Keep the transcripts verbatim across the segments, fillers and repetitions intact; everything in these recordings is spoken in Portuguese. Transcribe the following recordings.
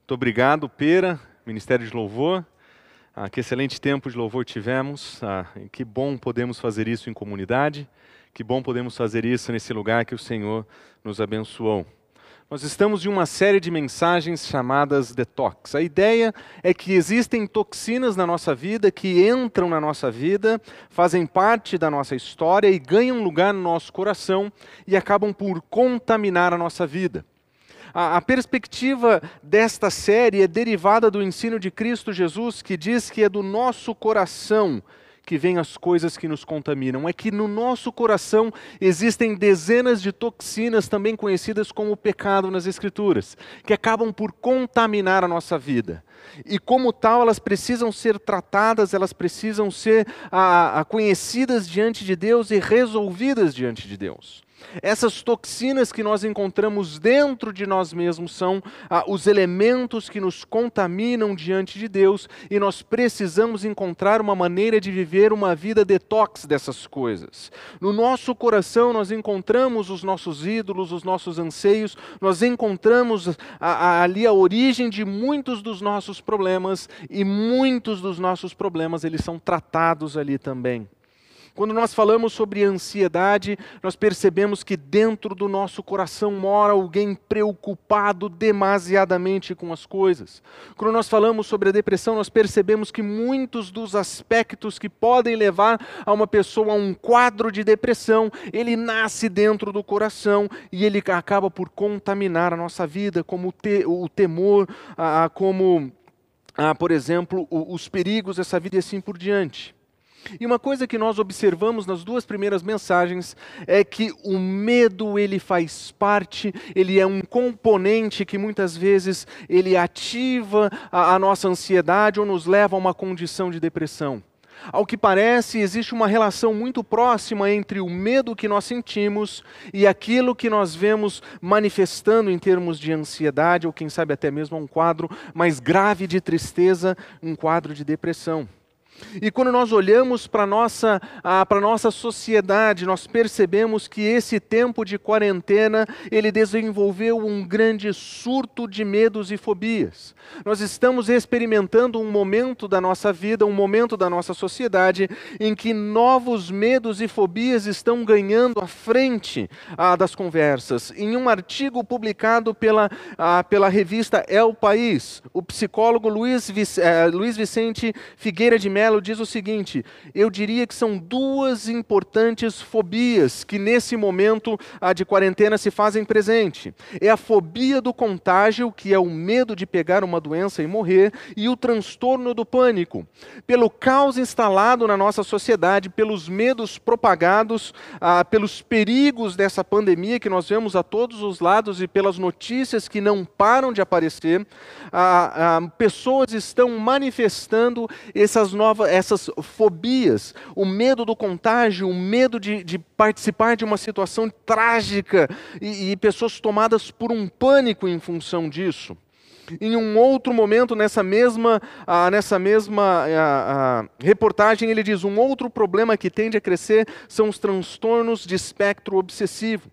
Muito obrigado, Pera, Ministério de Louvor. Ah, que excelente tempo de louvor tivemos. Ah, que bom podemos fazer isso em comunidade. Que bom podemos fazer isso nesse lugar que o Senhor nos abençoou. Nós estamos em uma série de mensagens chamadas DETOX. A ideia é que existem toxinas na nossa vida, que entram na nossa vida, fazem parte da nossa história e ganham lugar no nosso coração e acabam por contaminar a nossa vida. A, a perspectiva desta série é derivada do ensino de Cristo Jesus, que diz que é do nosso coração que vêm as coisas que nos contaminam. É que no nosso coração existem dezenas de toxinas, também conhecidas como pecado nas Escrituras, que acabam por contaminar a nossa vida. E como tal, elas precisam ser tratadas, elas precisam ser a, a, conhecidas diante de Deus e resolvidas diante de Deus. Essas toxinas que nós encontramos dentro de nós mesmos são ah, os elementos que nos contaminam diante de Deus, e nós precisamos encontrar uma maneira de viver uma vida detox dessas coisas. No nosso coração nós encontramos os nossos ídolos, os nossos anseios, nós encontramos a, a, ali a origem de muitos dos nossos problemas, e muitos dos nossos problemas eles são tratados ali também. Quando nós falamos sobre ansiedade, nós percebemos que dentro do nosso coração mora alguém preocupado demasiadamente com as coisas. Quando nós falamos sobre a depressão, nós percebemos que muitos dos aspectos que podem levar a uma pessoa a um quadro de depressão, ele nasce dentro do coração e ele acaba por contaminar a nossa vida, como o temor, como, por exemplo, os perigos dessa vida e assim por diante. E uma coisa que nós observamos nas duas primeiras mensagens é que o medo, ele faz parte, ele é um componente que muitas vezes ele ativa a, a nossa ansiedade ou nos leva a uma condição de depressão. Ao que parece, existe uma relação muito próxima entre o medo que nós sentimos e aquilo que nós vemos manifestando em termos de ansiedade ou quem sabe até mesmo um quadro mais grave de tristeza, um quadro de depressão. E quando nós olhamos para a nossa, para a nossa sociedade, nós percebemos que esse tempo de quarentena, ele desenvolveu um grande surto de medos e fobias. Nós estamos experimentando um momento da nossa vida, um momento da nossa sociedade, em que novos medos e fobias estão ganhando a frente ah, das conversas. Em um artigo publicado pela, ah, pela revista El País, o psicólogo Luiz, eh, Luiz Vicente Figueira de Médio diz o seguinte: eu diria que são duas importantes fobias que nesse momento a de quarentena se fazem presente. É a fobia do contágio, que é o medo de pegar uma doença e morrer, e o transtorno do pânico. Pelo caos instalado na nossa sociedade, pelos medos propagados, ah, pelos perigos dessa pandemia que nós vemos a todos os lados e pelas notícias que não param de aparecer, ah, ah, pessoas estão manifestando essas novas essas fobias, o medo do contágio, o medo de, de participar de uma situação trágica e, e pessoas tomadas por um pânico em função disso. Em um outro momento, nessa mesma, ah, nessa mesma ah, ah, reportagem, ele diz: um outro problema que tende a crescer são os transtornos de espectro obsessivo.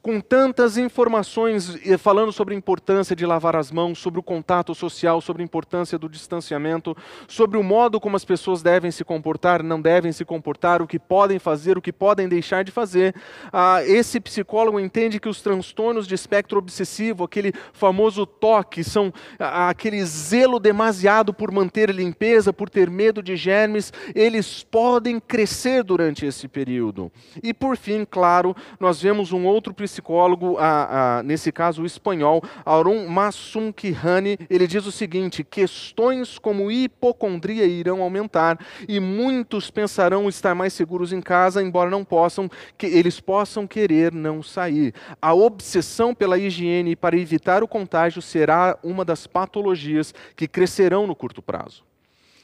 Com tantas informações falando sobre a importância de lavar as mãos, sobre o contato social, sobre a importância do distanciamento, sobre o modo como as pessoas devem se comportar, não devem se comportar, o que podem fazer, o que podem deixar de fazer, ah, esse psicólogo entende que os transtornos de espectro obsessivo, aquele famoso toque, são ah, aquele zelo demasiado por manter limpeza, por ter medo de germes, eles podem crescer durante esse período. E por fim, claro, nós vemos um outro psicólogo, psicólogo, a, a, nesse caso o espanhol, Aurum Masunkihani, ele diz o seguinte: questões como hipocondria irão aumentar e muitos pensarão estar mais seguros em casa, embora não possam, que eles possam querer não sair. A obsessão pela higiene para evitar o contágio será uma das patologias que crescerão no curto prazo.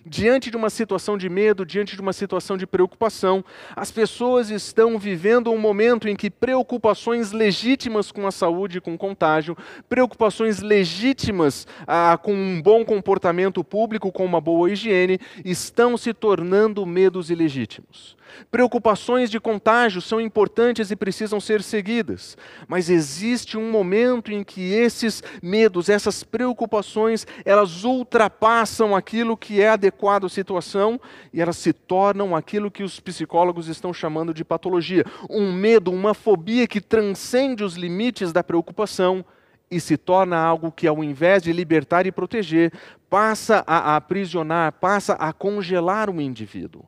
Diante de uma situação de medo, diante de uma situação de preocupação, as pessoas estão vivendo um momento em que preocupações legítimas com a saúde, com o contágio, preocupações legítimas ah, com um bom comportamento público, com uma boa higiene, estão se tornando medos ilegítimos. Preocupações de contágio são importantes e precisam ser seguidas, mas existe um momento em que esses medos, essas preocupações, elas ultrapassam aquilo que é adequado à situação e elas se tornam aquilo que os psicólogos estão chamando de patologia. Um medo, uma fobia que transcende os limites da preocupação e se torna algo que, ao invés de libertar e proteger, passa a aprisionar, passa a congelar o indivíduo.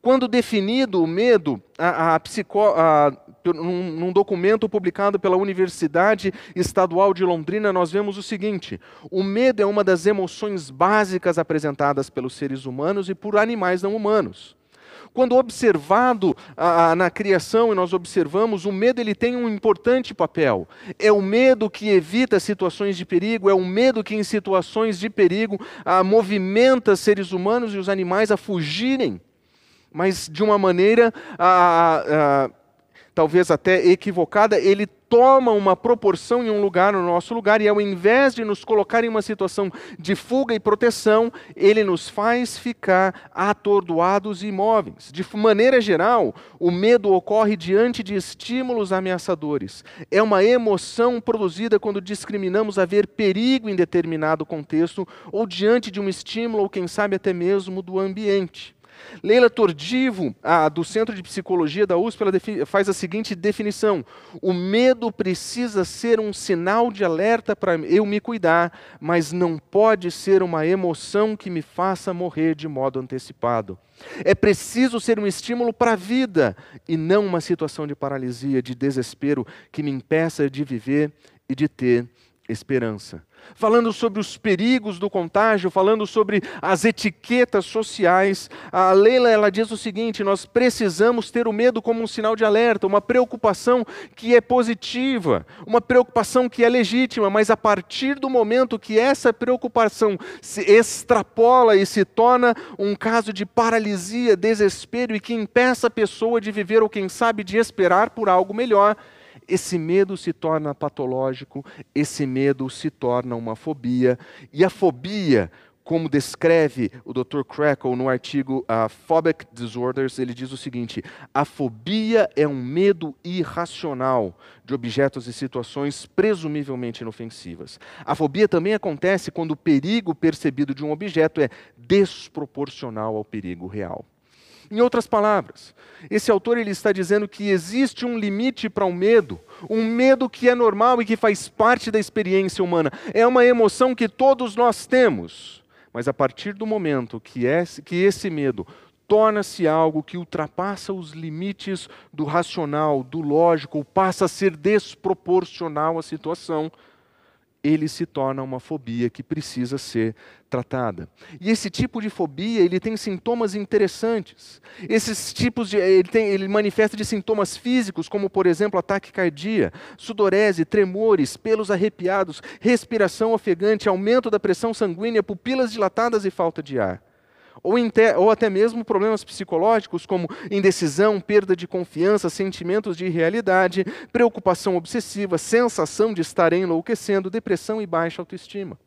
Quando definido o medo, a, a psicó, a, num, num documento publicado pela Universidade Estadual de Londrina, nós vemos o seguinte: o medo é uma das emoções básicas apresentadas pelos seres humanos e por animais não humanos. Quando observado ah, na criação, e nós observamos, o medo ele tem um importante papel. É o medo que evita situações de perigo, é o medo que em situações de perigo ah, movimenta seres humanos e os animais a fugirem, mas de uma maneira ah, ah, talvez até equivocada, ele toma uma proporção e um lugar no nosso lugar, e ao invés de nos colocar em uma situação de fuga e proteção, ele nos faz ficar atordoados e imóveis. De maneira geral, o medo ocorre diante de estímulos ameaçadores. É uma emoção produzida quando discriminamos haver perigo em determinado contexto, ou diante de um estímulo, ou quem sabe até mesmo do ambiente. Leila Tordivo, a, do Centro de Psicologia da U S P, ela faz a seguinte definição: o medo precisa ser um sinal de alerta para eu me cuidar, mas não pode ser uma emoção que me faça morrer de modo antecipado. É preciso ser um estímulo para a vida e não uma situação de paralisia, de desespero que me impeça de viver e de ter esperança. Falando sobre os perigos do contágio, falando sobre as etiquetas sociais, a Leila ela diz o seguinte: nós precisamos ter o medo como um sinal de alerta, uma preocupação que é positiva, uma preocupação que é legítima, mas a partir do momento que essa preocupação se extrapola e se torna um caso de paralisia, desespero e que impeça a pessoa de viver ou quem sabe de esperar por algo melhor, esse medo se torna patológico, esse medo se torna uma fobia. E a fobia, como descreve o doutor Crackle no artigo uh, Phobic Disorders, ele diz o seguinte: a fobia é um medo irracional de objetos e situações presumivelmente inofensivas. A fobia também acontece quando o perigo percebido de um objeto é desproporcional ao perigo real. Em outras palavras, esse autor ele está dizendo que existe um limite para o medo, um medo que é normal e que faz parte da experiência humana. É uma emoção que todos nós temos, mas a partir do momento que esse medo torna-se algo que ultrapassa os limites do racional, do lógico, ou passa a ser desproporcional à situação, ele se torna uma fobia que precisa ser tratada. E esse tipo de fobia, ele tem sintomas interessantes. Esses tipos de, ele, tem, ele manifesta de sintomas físicos, como por exemplo, ataque cardíaco, sudorese, tremores, pelos arrepiados, respiração ofegante, aumento da pressão sanguínea, pupilas dilatadas e falta de ar. Ou, ou até mesmo problemas psicológicos como indecisão, perda de confiança, sentimentos de irrealidade, preocupação obsessiva, sensação de estar enlouquecendo, depressão e baixa autoestima.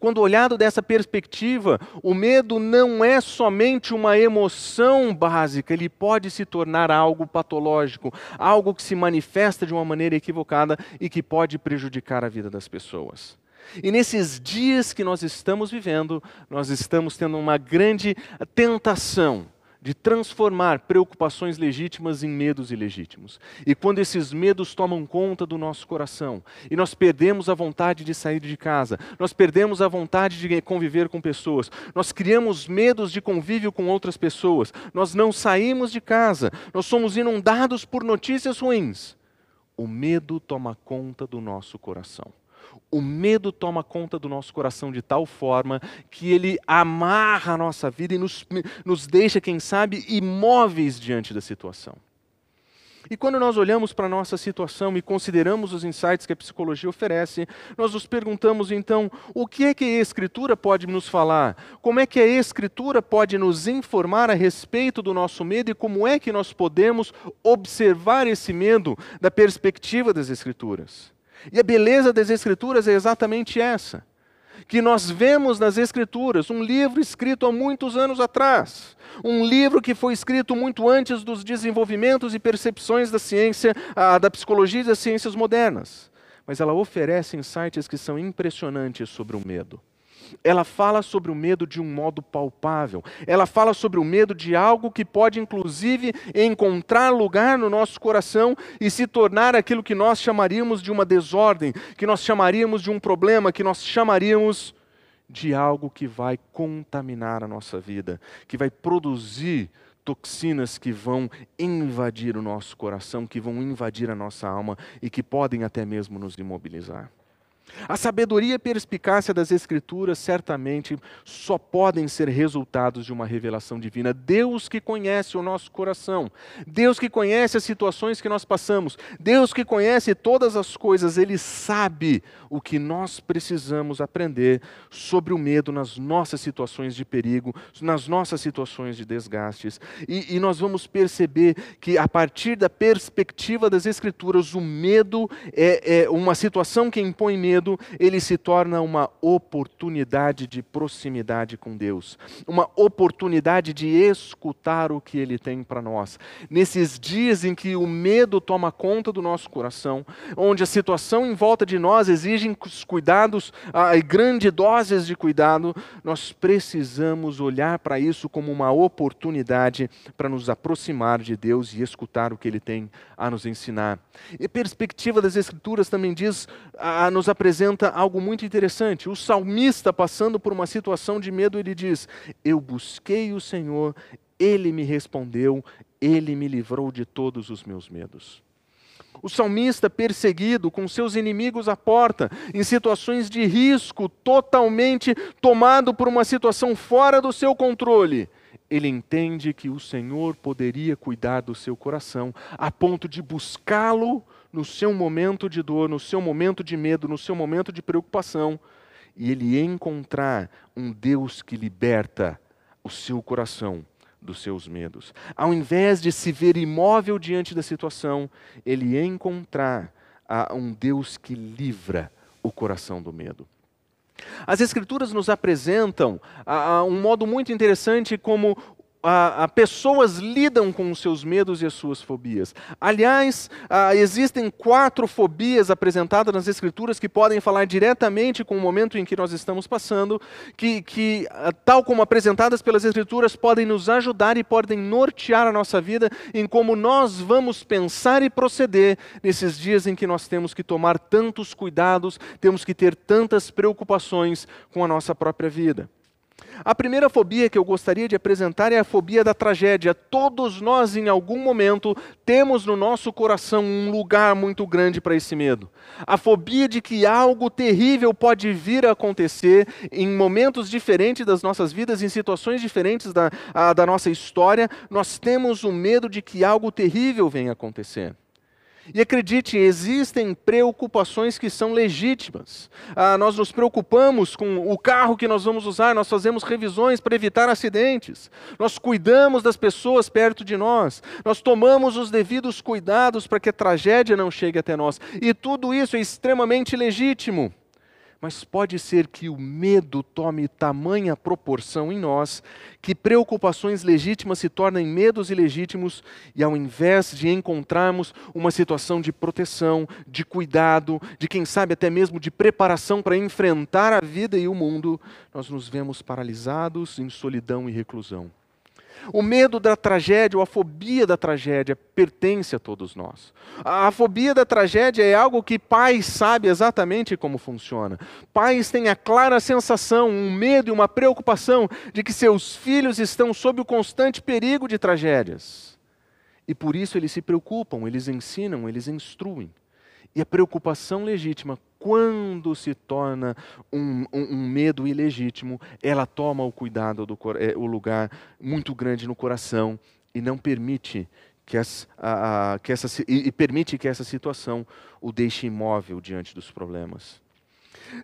Quando olhado dessa perspectiva, o medo não é somente uma emoção básica, ele pode se tornar algo patológico, algo que se manifesta de uma maneira equivocada e que pode prejudicar a vida das pessoas. E nesses dias que nós estamos vivendo, nós estamos tendo uma grande tentação de transformar preocupações legítimas em medos ilegítimos. E quando esses medos tomam conta do nosso coração, e nós perdemos a vontade de sair de casa, nós perdemos a vontade de conviver com pessoas, nós criamos medos de convívio com outras pessoas, nós não saímos de casa, nós somos inundados por notícias ruins, o medo toma conta do nosso coração. O medo toma conta do nosso coração de tal forma que ele amarra a nossa vida e nos, nos deixa, quem sabe, imóveis diante da situação. E quando nós olhamos para a nossa situação e consideramos os insights que a psicologia oferece, nós nos perguntamos então, o que é que a Escritura pode nos falar? Como é que a Escritura pode nos informar a respeito do nosso medo e como é que nós podemos observar esse medo da perspectiva das Escrituras? E a beleza das Escrituras é exatamente essa. que nós vemos nas Escrituras, um livro escrito há muitos anos atrás, um livro que foi escrito muito antes dos desenvolvimentos e percepções da ciência, da psicologia e das ciências modernas. Mas ela oferece insights que são impressionantes sobre o medo. Ela fala sobre o medo de um modo palpável. Ela fala sobre o medo de algo que pode, inclusive, encontrar lugar no nosso coração e se tornar aquilo que nós chamaríamos de uma desordem, que nós chamaríamos de um problema, que nós chamaríamos de algo que vai contaminar a nossa vida, que vai produzir toxinas que vão invadir o nosso coração, que vão invadir a nossa alma e que podem até mesmo nos imobilizar. A sabedoria e perspicácia das Escrituras certamente só podem ser resultados de uma revelação divina. Deus que conhece o nosso coração, Deus que conhece as situações que nós passamos, Deus que conhece todas as coisas, Ele sabe o que nós precisamos aprender sobre o medo nas nossas situações de perigo, nas nossas situações de desgastes. E, e nós vamos perceber que a partir da perspectiva das Escrituras, o medo é, é uma situação que impõe medo. Ele se torna uma oportunidade de proximidade com Deus, uma oportunidade de escutar o que Ele tem para nós. Nesses dias em que o medo toma conta do nosso coração, onde a situação em volta de nós exige cuidados ah, e grandes doses de cuidado, nós precisamos olhar para isso como uma oportunidade para nos aproximar de Deus e escutar o que Ele tem a nos ensinar. E a perspectiva das Escrituras também diz, ah, nos apresenta apresenta algo muito interessante. O salmista, passando por uma situação de medo, ele diz: eu busquei o Senhor, Ele me respondeu, Ele me livrou de todos os meus medos. O salmista perseguido, com seus inimigos à porta, em situações de risco, totalmente tomado por uma situação fora do seu controle, ele entende que o Senhor poderia cuidar do seu coração, a ponto de buscá-lo no seu momento de dor, no seu momento de medo, no seu momento de preocupação, e ele encontrar um Deus que liberta o seu coração dos seus medos. Ao invés de se ver imóvel diante da situação, ele encontrar a um Deus que livra o coração do medo. As Escrituras nos apresentam a, a um modo muito interessante como a, a pessoas lidam com os seus medos e as suas fobias. Aliás, a, existem quatro fobias apresentadas nas Escrituras que podem falar diretamente com o momento em que nós estamos passando, que, que a, tal como apresentadas pelas Escrituras, podem nos ajudar e podem nortear a nossa vida em como nós vamos pensar e proceder nesses dias em que nós temos que tomar tantos cuidados, temos que ter tantas preocupações com a nossa própria vida. A primeira fobia que eu gostaria de apresentar é a fobia da tragédia. Todos nós, em algum momento, temos no nosso coração um lugar muito grande para esse medo. A fobia de que algo terrível pode vir a acontecer em momentos diferentes das nossas vidas, em situações diferentes da, a, da nossa história. Nós temos o medo de que algo terrível venha a acontecer. E acredite, existem preocupações que são legítimas. Ah, nós nos preocupamos com o carro que nós vamos usar, nós fazemos revisões para evitar acidentes, nós cuidamos das pessoas perto de nós, nós tomamos os devidos cuidados para que a tragédia não chegue até nós. E tudo isso é extremamente legítimo. Mas pode ser que o medo tome tamanha proporção em nós, que preocupações legítimas se tornem medos ilegítimos, e ao invés de encontrarmos uma situação de proteção, de cuidado, de quem sabe até mesmo de preparação para enfrentar a vida e o mundo, nós nos vemos paralisados em solidão e reclusão. O medo da tragédia, ou a fobia da tragédia, pertence a todos nós. A fobia da tragédia é algo que pais sabem exatamente como funciona. Pais têm a clara sensação, um medo e uma preocupação de que seus filhos estão sob o constante perigo de tragédias. E por isso eles se preocupam, eles ensinam, eles instruem. E a preocupação legítima, quando se torna um, um, um medo ilegítimo, ela toma o cuidado, do, é, o lugar muito grande no coração e não permite que, as, a, a, que essa, e, e permite que essa situação o deixe imóvel diante dos problemas.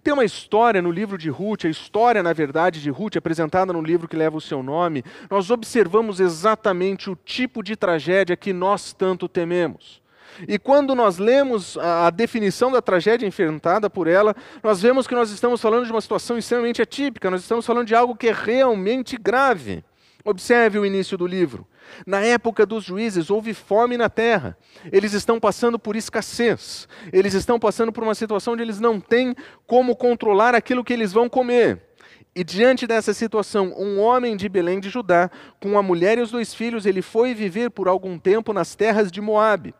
Tem uma história no livro de Ruth, a história, na verdade, de Ruth, apresentada no livro que leva o seu nome. Nós observamos exatamente o tipo de tragédia que nós tanto tememos. E quando nós lemos a definição da tragédia enfrentada por ela, nós vemos que nós estamos falando de uma situação extremamente atípica, nós estamos falando de algo que é realmente grave. Observe o início do livro. Na época dos juízes houve fome na terra. Eles estão passando por escassez. Eles estão passando por uma situação onde eles não têm como controlar aquilo que eles vão comer. E diante dessa situação, um homem de Belém de Judá, com a mulher e os dois filhos, ele foi viver por algum tempo nas terras de Moab.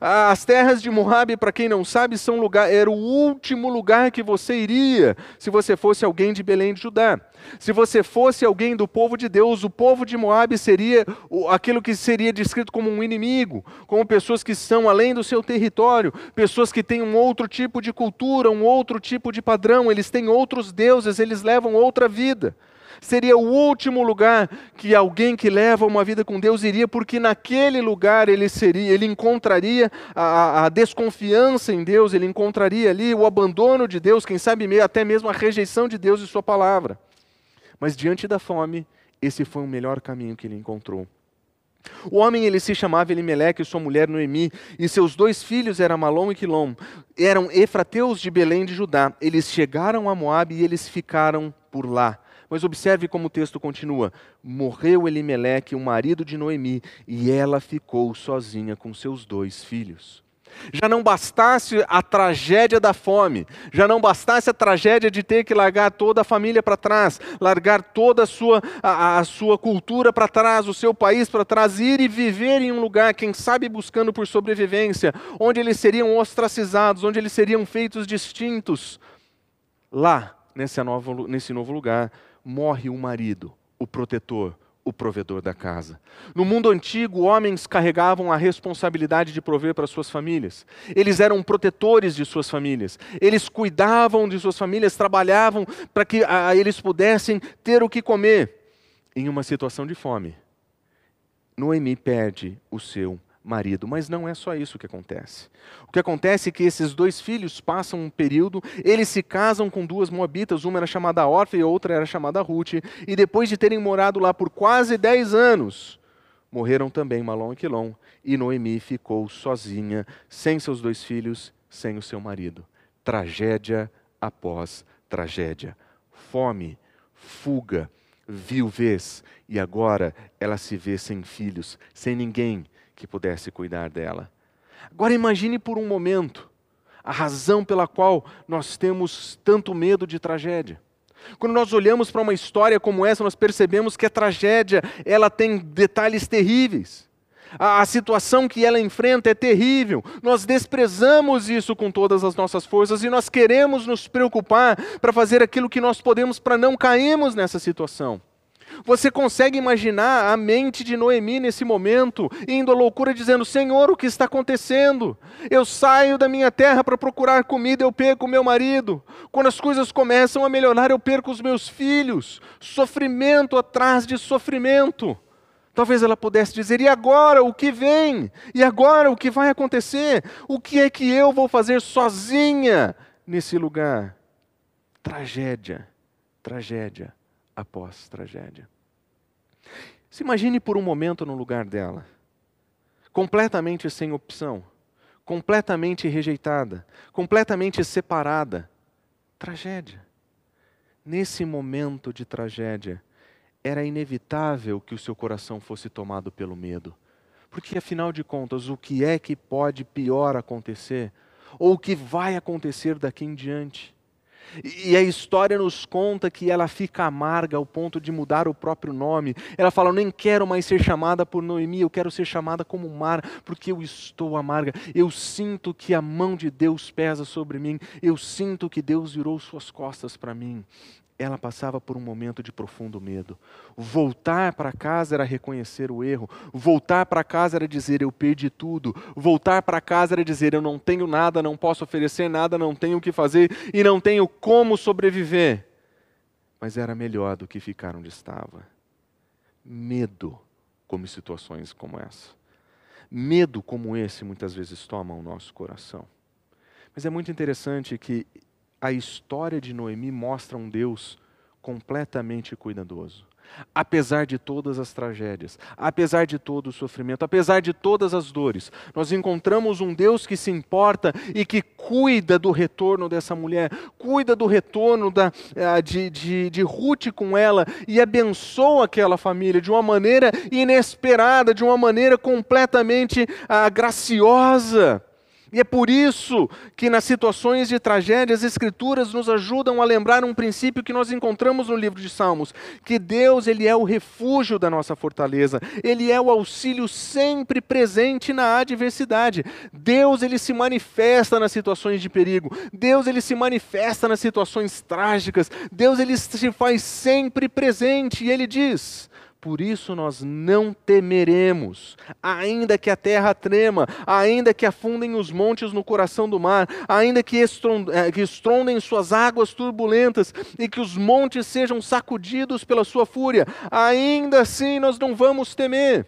As terras de Moab, para quem não sabe, são lugar, era o último lugar que você iria se você fosse alguém de Belém de Judá. Se você fosse alguém do povo de Deus, o povo de Moab seria aquilo que seria descrito como um inimigo, como pessoas que são além do seu território, pessoas que têm um outro tipo de cultura, um outro tipo de padrão, eles têm outros deuses, eles levam outra vida. Seria o último lugar que alguém que leva uma vida com Deus iria, porque naquele lugar ele, seria, ele encontraria a, a desconfiança em Deus, ele encontraria ali o abandono de Deus, quem sabe até mesmo a rejeição de Deus e sua palavra. Mas diante da fome, esse foi o melhor caminho que ele encontrou. O homem ele se chamava Elimeleque, sua mulher Noemi, e seus dois filhos eram Malon e Quilom. Eram efrateus de Belém de Judá. Eles chegaram a Moabe e eles ficaram por lá. Mas observe como o texto continua. Morreu Elimeleque, o marido de Noemi, e ela ficou sozinha com seus dois filhos. Já não bastasse a tragédia da fome, já não bastasse a tragédia de ter que largar toda a família para trás, largar toda a sua, a, a sua cultura para trás, o seu país para trás, ir e viver em um lugar, quem sabe buscando por sobrevivência, onde eles seriam ostracizados, onde eles seriam feitos distintos. Lá, nesse novo, nesse novo lugar, morre o marido, o protetor, o provedor da casa. No mundo antigo, homens carregavam a responsabilidade de prover para suas famílias. Eles eram protetores de suas famílias. Eles cuidavam de suas famílias, trabalhavam para que a, eles pudessem ter o que comer. Em uma situação de fome, Noemi perde o seu marido. Mas não é só isso que acontece. O que acontece é que esses dois filhos passam um período, eles se casam com duas moabitas, uma era chamada Orfa e a outra era chamada Ruth, e depois de terem morado lá por quase dez anos, morreram também Malom e Quilom, e Noemi ficou sozinha, sem seus dois filhos, sem o seu marido. Tragédia após tragédia. Fome, fuga, viuvez, e agora ela se vê sem filhos, sem ninguém que pudesse cuidar dela. Agora imagine por um momento a razão pela qual nós temos tanto medo de tragédia. Quando nós olhamos para uma história como essa, nós percebemos que a tragédia, ela tem detalhes terríveis. A, a situação que ela enfrenta é terrível. Nós desprezamos isso com todas as nossas forças e nós queremos nos preocupar para fazer aquilo que nós podemos para não cairmos nessa situação. Você consegue imaginar a mente de Noemi nesse momento, indo à loucura, dizendo: Senhor, o que está acontecendo? Eu saio da minha terra para procurar comida, eu perco meu marido. Quando as coisas começam a melhorar, eu perco os meus filhos. Sofrimento atrás de sofrimento. Talvez ela pudesse dizer: e agora o que vem? E agora o que vai acontecer? O que é que eu vou fazer sozinha nesse lugar? Tragédia, tragédia após tragédia. Se imagine por um momento no lugar dela, completamente sem opção, completamente rejeitada, completamente separada. Tragédia. Nesse momento de tragédia, era inevitável que o seu coração fosse tomado pelo medo. Porque, afinal de contas, o que é que pode pior acontecer? Ou o que vai acontecer daqui em diante? E a história nos conta que ela fica amarga ao ponto de mudar o próprio nome. Ela fala: eu nem quero mais ser chamada por Noemi, eu quero ser chamada como Mar, porque eu estou amarga. Eu sinto que a mão de Deus pesa sobre mim. Eu sinto que Deus virou suas costas para mim. Ela passava por um momento de profundo medo. Voltar para casa era reconhecer o erro. Voltar para casa era dizer: eu perdi tudo. Voltar para casa era dizer: eu não tenho nada, não posso oferecer nada, não tenho o que fazer e não tenho como sobreviver. Mas era melhor do que ficar onde estava. Medo como situações como essa. Medo como esse muitas vezes toma o nosso coração. Mas é muito interessante que a história de Noemi mostra um Deus completamente cuidadoso. Apesar de todas as tragédias, apesar de todo o sofrimento, apesar de todas as dores, nós encontramos um Deus que se importa e que cuida do retorno dessa mulher, cuida do retorno da, de, de, de Ruth com ela e abençoa aquela família de uma maneira inesperada, de uma maneira completamente ah, graciosa. E é por isso que nas situações de tragédia, as Escrituras nos ajudam a lembrar um princípio que nós encontramos no livro de Salmos, que Deus, ele é o refúgio da nossa fortaleza, ele é o auxílio sempre presente na adversidade. Deus, ele se manifesta nas situações de perigo, Deus, ele se manifesta nas situações trágicas, Deus, ele se faz sempre presente e ele diz... Por isso nós não temeremos, ainda que a terra trema, ainda que afundem os montes no coração do mar, ainda que estrondem suas águas turbulentas e que os montes sejam sacudidos pela sua fúria, ainda assim nós não vamos temer.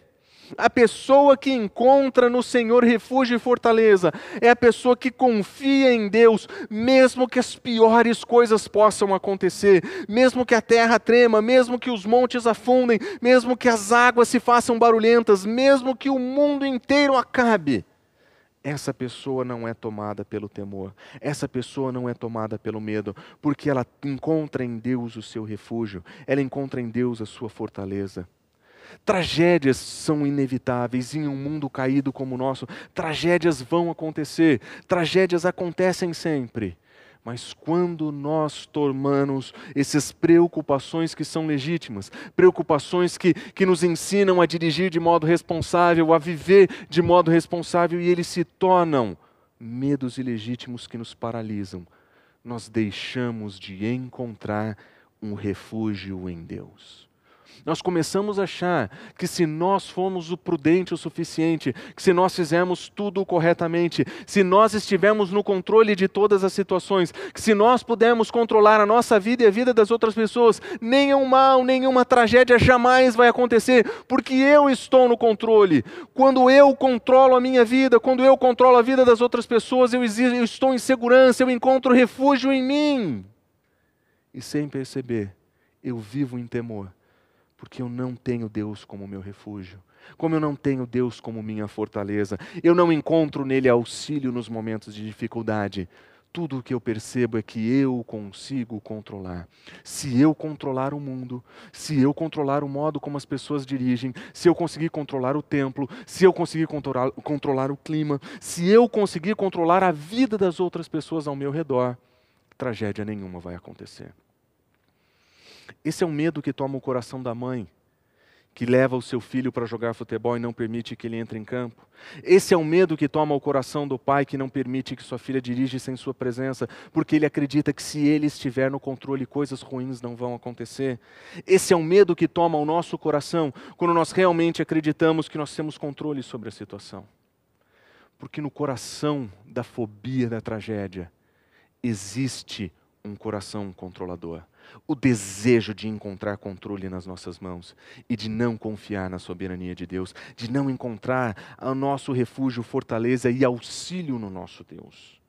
A pessoa que encontra no Senhor refúgio e fortaleza é a pessoa que confia em Deus, mesmo que as piores coisas possam acontecer, mesmo que a terra trema, mesmo que os montes afundem, mesmo que as águas se façam barulhentas, mesmo que o mundo inteiro acabe. Essa pessoa não é tomada pelo temor, essa pessoa não é tomada pelo medo, porque ela encontra em Deus o seu refúgio, ela encontra em Deus a sua fortaleza. Tragédias são inevitáveis em um mundo caído como o nosso. Tragédias vão acontecer, tragédias acontecem sempre. Mas quando nós tomamos essas preocupações que são legítimas, preocupações que, que nos ensinam a dirigir de modo responsável, a viver de modo responsável, e eles se tornam medos ilegítimos que nos paralisam, nós deixamos de encontrar um refúgio em Deus. Nós começamos a achar que se nós formos o prudente o suficiente, que se nós fizermos tudo corretamente, se nós estivermos no controle de todas as situações, que se nós pudermos controlar a nossa vida e a vida das outras pessoas, nenhum mal, nenhuma tragédia jamais vai acontecer, porque eu estou no controle. Quando eu controlo a minha vida, quando eu controlo a vida das outras pessoas, eu, eu estou em segurança, eu encontro refúgio em mim. E sem perceber, eu vivo em temor. Porque eu não tenho Deus como meu refúgio, como eu não tenho Deus como minha fortaleza, eu não encontro nele auxílio nos momentos de dificuldade. Tudo o que eu percebo é que eu consigo controlar. Se eu controlar o mundo, se eu controlar o modo como as pessoas dirigem, se eu conseguir controlar o templo, se eu conseguir controlar, controlar o clima, se eu conseguir controlar a vida das outras pessoas ao meu redor, tragédia nenhuma vai acontecer. Esse é o medo que toma o coração da mãe, que leva o seu filho para jogar futebol e não permite que ele entre em campo. Esse é o medo que toma o coração do pai, que não permite que sua filha dirija sem sua presença, porque ele acredita que se ele estiver no controle, coisas ruins não vão acontecer. Esse é o medo que toma o nosso coração, quando nós realmente acreditamos que nós temos controle sobre a situação. Porque no coração da fobia da tragédia, existe um coração controlador. O desejo de encontrar controle nas nossas mãos e de não confiar na soberania de Deus, de não encontrar o nosso refúgio, fortaleza e auxílio no nosso Deus.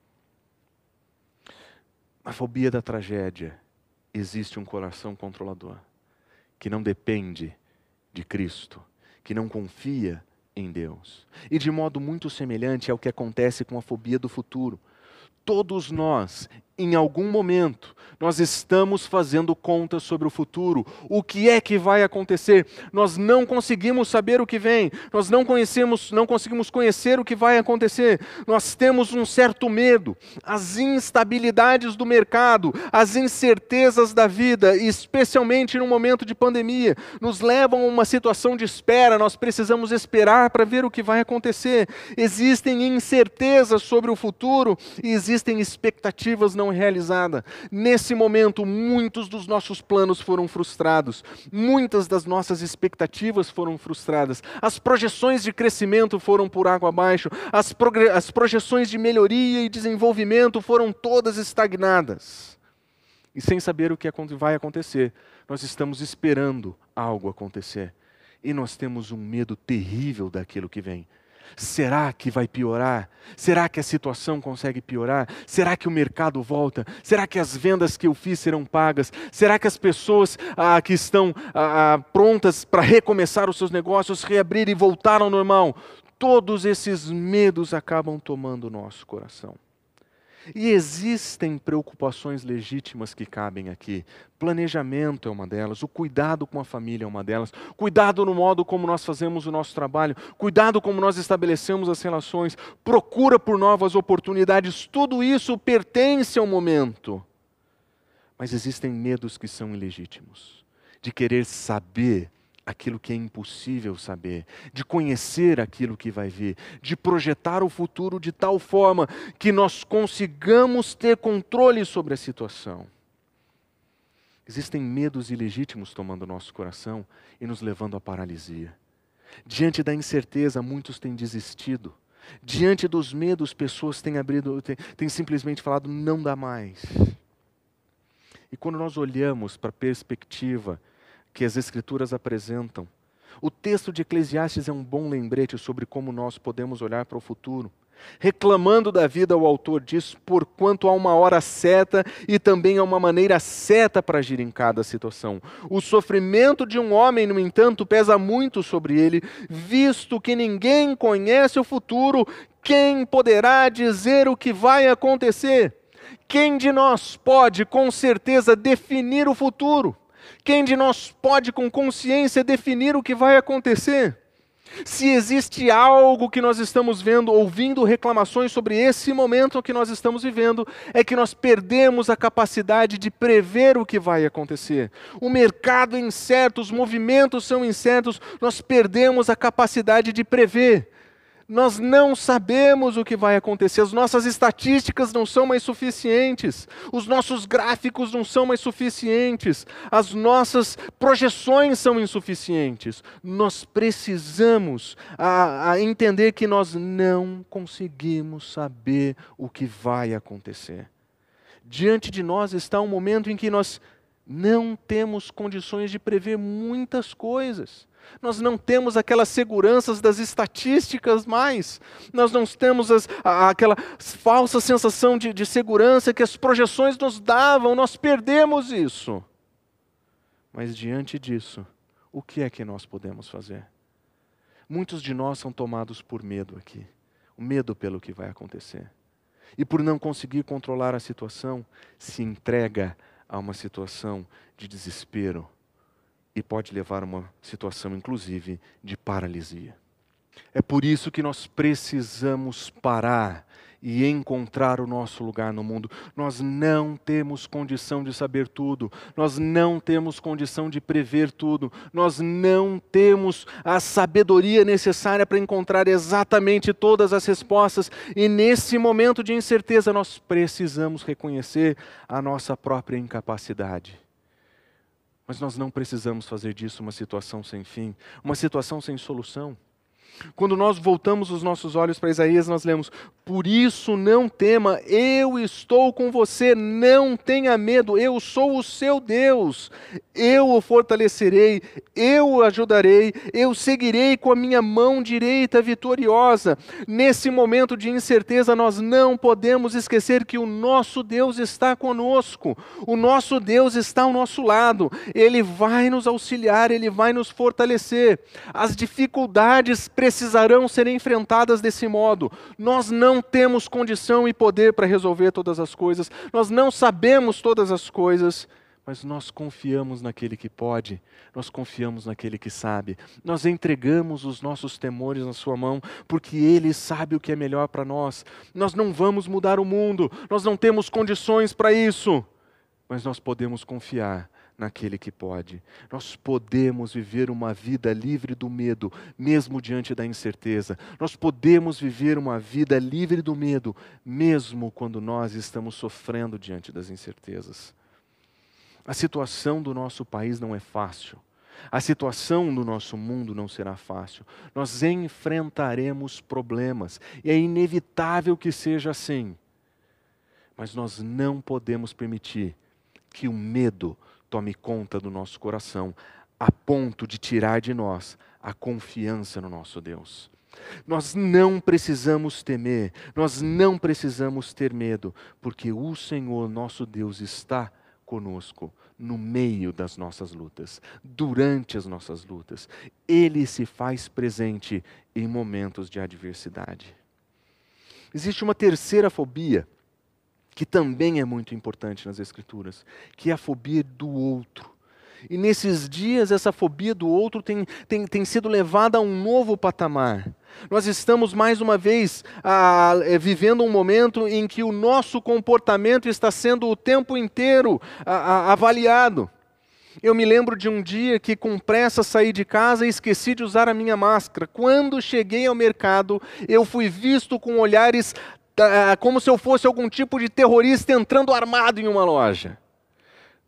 A fobia da tragédia, existe um coração controlador que não depende de Cristo, que não confia em Deus. E de modo muito semelhante ao que acontece com a fobia do futuro. Todos nós, em algum momento, nós estamos fazendo contas sobre o futuro. O que é que vai acontecer? Nós não conseguimos saber o que vem. Nós não conhecemos, não conseguimos conhecer o que vai acontecer. Nós temos um certo medo. As instabilidades do mercado, as incertezas da vida, especialmente no momento de pandemia, nos levam a uma situação de espera. Nós precisamos esperar para ver o que vai acontecer. Existem incertezas sobre o futuro e existem Existem expectativas não realizadas. Nesse momento, muitos dos nossos planos foram frustrados. Muitas das nossas expectativas foram frustradas. As projeções de crescimento foram por água abaixo. As, as projeções de melhoria e desenvolvimento foram todas estagnadas. E sem saber o que vai acontecer, nós estamos esperando algo acontecer. E nós temos um medo terrível daquilo que vem. Será que vai piorar? Será que a situação consegue piorar? Será que o mercado volta? Será que as vendas que eu fiz serão pagas? Será que as pessoas ah, que estão ah, prontas para recomeçar os seus negócios, reabrir e voltar ao normal? Todos esses medos acabam tomando o nosso coração. E existem preocupações legítimas que cabem aqui. Planejamento é uma delas, o cuidado com a família é uma delas, cuidado no modo como nós fazemos o nosso trabalho, cuidado como nós estabelecemos as relações, procura por novas oportunidades, tudo isso pertence ao momento. Mas existem medos que são ilegítimos, de querer saber aquilo que é impossível saber, de conhecer aquilo que vai vir, de projetar o futuro de tal forma que nós consigamos ter controle sobre a situação. Existem medos ilegítimos tomando o nosso coração e nos levando à paralisia. Diante da incerteza, muitos têm desistido. Diante dos medos, pessoas têm, abrido, têm, têm simplesmente falado, não dá mais. E quando nós olhamos para a perspectiva que as Escrituras apresentam, o texto de Eclesiastes é um bom lembrete sobre como nós podemos olhar para o futuro. Reclamando da vida, o autor diz, porquanto há uma hora certa e também há uma maneira certa para agir em cada situação. O sofrimento de um homem, no entanto, pesa muito sobre ele, visto que ninguém conhece o futuro, quem poderá dizer o que vai acontecer? Quem de nós pode, com certeza, definir o futuro? Quem de nós pode com consciência definir o que vai acontecer? Se existe algo que nós estamos vendo, ouvindo reclamações sobre esse momento que nós estamos vivendo, é que nós perdemos a capacidade de prever o que vai acontecer. O mercado é incerto, os movimentos são incertos, nós perdemos a capacidade de prever. Nós não sabemos o que vai acontecer, as nossas estatísticas não são mais suficientes, os nossos gráficos não são mais suficientes, as nossas projeções são insuficientes. Nós precisamos a, a entender que nós não conseguimos saber o que vai acontecer. Diante de nós está um momento em que nós não temos condições de prever muitas coisas. Nós não temos aquelas seguranças das estatísticas mais. Nós não temos as, a, aquela falsa sensação de, de segurança que as projeções nos davam. Nós perdemos isso. Mas diante disso, o que é que nós podemos fazer? Muitos de nós são tomados por medo aqui. O medo pelo que vai acontecer. E por não conseguir controlar a situação, se entrega a uma situação de desespero. E pode levar a uma situação, inclusive, de paralisia. É por isso que nós precisamos parar e encontrar o nosso lugar no mundo. Nós não temos condição de saber tudo. Nós não temos condição de prever tudo. Nós não temos a sabedoria necessária para encontrar exatamente todas as respostas. E nesse momento de incerteza, nós precisamos reconhecer a nossa própria incapacidade. Mas nós não precisamos fazer disso uma situação sem fim, uma situação sem solução. Quando nós voltamos os nossos olhos para Isaías, nós lemos, por isso não tema, eu estou com você, não tenha medo, eu sou o seu Deus, eu o fortalecerei, eu o ajudarei, eu seguirei com a minha mão direita vitoriosa. Nesse momento de incerteza, nós não podemos esquecer que o nosso Deus está conosco, o nosso Deus está ao nosso lado, Ele vai nos auxiliar, Ele vai nos fortalecer. As dificuldades precisarão ser enfrentadas desse modo. Nós não temos condição e poder para resolver todas as coisas. Nós não sabemos todas as coisas, mas nós confiamos naquele que pode. Nós confiamos naquele que sabe. Nós entregamos os nossos temores na sua mão, porque Ele sabe o que é melhor para nós. Nós não vamos mudar o mundo. Nós não temos condições para isso, mas nós podemos confiar naquele que pode. Nós podemos viver uma vida livre do medo, mesmo diante da incerteza. Nós podemos viver uma vida livre do medo, mesmo quando nós estamos sofrendo diante das incertezas. A situação do nosso país não é fácil. A situação do nosso mundo não será fácil. Nós enfrentaremos problemas. E é inevitável que seja assim. Mas nós não podemos permitir que o medo tome conta do nosso coração, a ponto de tirar de nós a confiança no nosso Deus. Nós não precisamos temer, nós não precisamos ter medo, porque o Senhor nosso Deus está conosco no meio das nossas lutas, durante as nossas lutas. Ele se faz presente em momentos de adversidade. Existe uma terceira fobia, que também é muito importante nas Escrituras, que é a fobia do outro. E nesses dias essa fobia do outro tem, tem, tem sido levada a um novo patamar. Nós estamos mais uma vez a, é, vivendo um momento em que o nosso comportamento está sendo o tempo inteiro a, a, avaliado. Eu me lembro de um dia que com pressa saí de casa e esqueci de usar a minha máscara. Quando cheguei ao mercado, eu fui visto com olhares ah, como se eu fosse algum tipo de terrorista entrando armado em uma loja.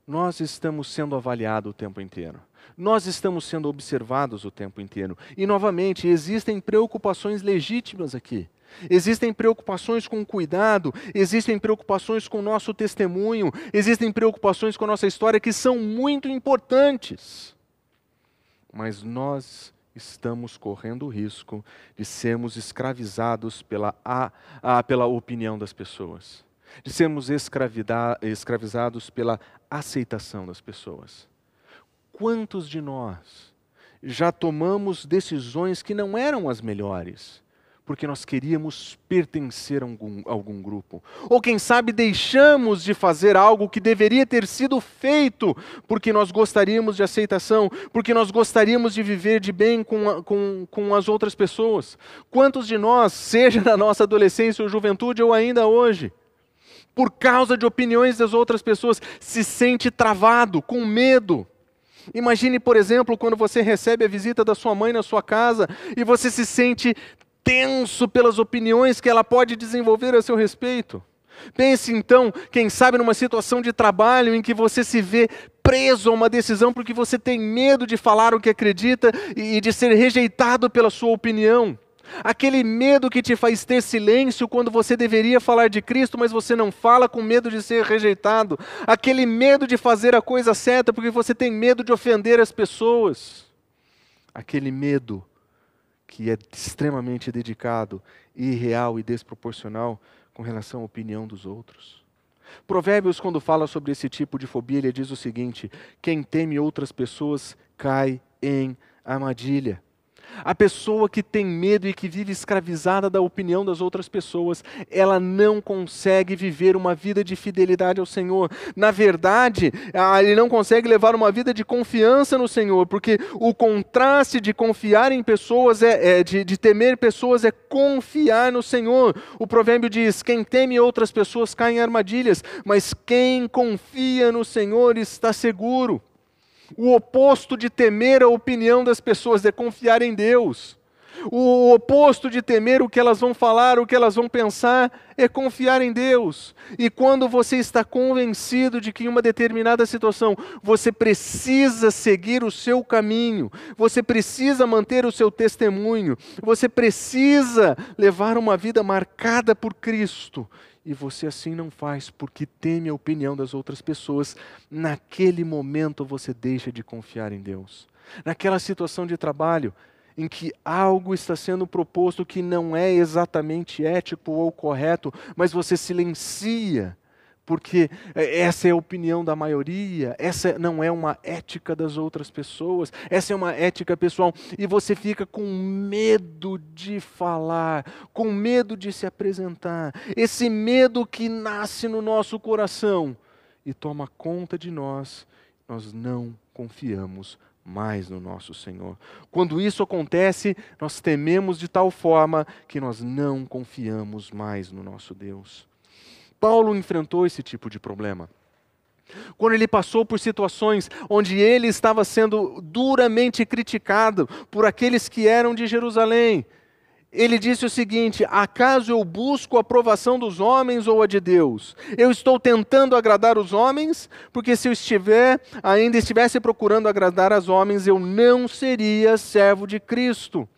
Nós estamos sendo avaliados o tempo inteiro. Nós estamos sendo observados o tempo inteiro. E, novamente, existem preocupações legítimas aqui. Existem preocupações com o cuidado, existem preocupações com o nosso testemunho, existem preocupações com a nossa história que são muito importantes. Mas nós estamos correndo o risco de sermos escravizados pela, a, a, pela opinião das pessoas. De sermos escravizados pela aceitação das pessoas. Quantos de nós já tomamos decisões que não eram as melhores, porque nós queríamos pertencer a algum, a algum grupo? Ou quem sabe deixamos de fazer algo que deveria ter sido feito, porque nós gostaríamos de aceitação, porque nós gostaríamos de viver de bem com, a, com, com as outras pessoas. Quantos de nós, seja na nossa adolescência ou juventude ou ainda hoje, por causa de opiniões das outras pessoas, se sente travado, com medo? Imagine, por exemplo, quando você recebe a visita da sua mãe na sua casa e você se sente tenso pelas opiniões que ela pode desenvolver a seu respeito. Pense então, quem sabe, numa situação de trabalho em que você se vê preso a uma decisão porque você tem medo de falar o que acredita e de ser rejeitado pela sua opinião. Aquele medo que te faz ter silêncio quando você deveria falar de Cristo, mas você não fala com medo de ser rejeitado. Aquele medo de fazer a coisa certa porque você tem medo de ofender as pessoas. Aquele medo que é extremamente dedicado, irreal e desproporcional com relação à opinião dos outros. Provérbios, quando fala sobre esse tipo de fobia, ele diz o seguinte: quem teme outras pessoas cai em armadilha. A pessoa que tem medo e que vive escravizada da opinião das outras pessoas, ela não consegue viver uma vida de fidelidade ao Senhor. Na verdade, ele não consegue levar uma vida de confiança no Senhor, porque o contraste de confiar em pessoas, é, é de, de temer pessoas, é confiar no Senhor. O provérbio diz: quem teme outras pessoas cai em armadilhas, mas quem confia no Senhor está seguro. O oposto de temer a opinião das pessoas é confiar em Deus. O oposto de temer o que elas vão falar, o que elas vão pensar, é confiar em Deus. E quando você está convencido de que em uma determinada situação você precisa seguir o seu caminho, você precisa manter o seu testemunho, você precisa levar uma vida marcada por Cristo, e você assim não faz porque teme a opinião das outras pessoas, naquele momento você deixa de confiar em Deus. Naquela situação de trabalho em que algo está sendo proposto que não é exatamente ético ou correto, mas você silencia, porque essa é a opinião da maioria, essa não é uma ética das outras pessoas, essa é uma ética pessoal, e você fica com medo de falar, com medo de se apresentar. Esse medo que nasce no nosso coração e toma conta de nós, nós não confiamos mais no nosso Senhor. Quando isso acontece, nós tememos de tal forma que nós não confiamos mais no nosso Deus. Paulo enfrentou esse tipo de problema. Quando ele passou por situações onde ele estava sendo duramente criticado por aqueles que eram de Jerusalém, ele disse o seguinte: acaso eu busco a aprovação dos homens ou a de Deus? Eu estou tentando agradar os homens, porque se eu estiver, ainda estivesse procurando agradar aos homens, eu não seria servo de Cristo.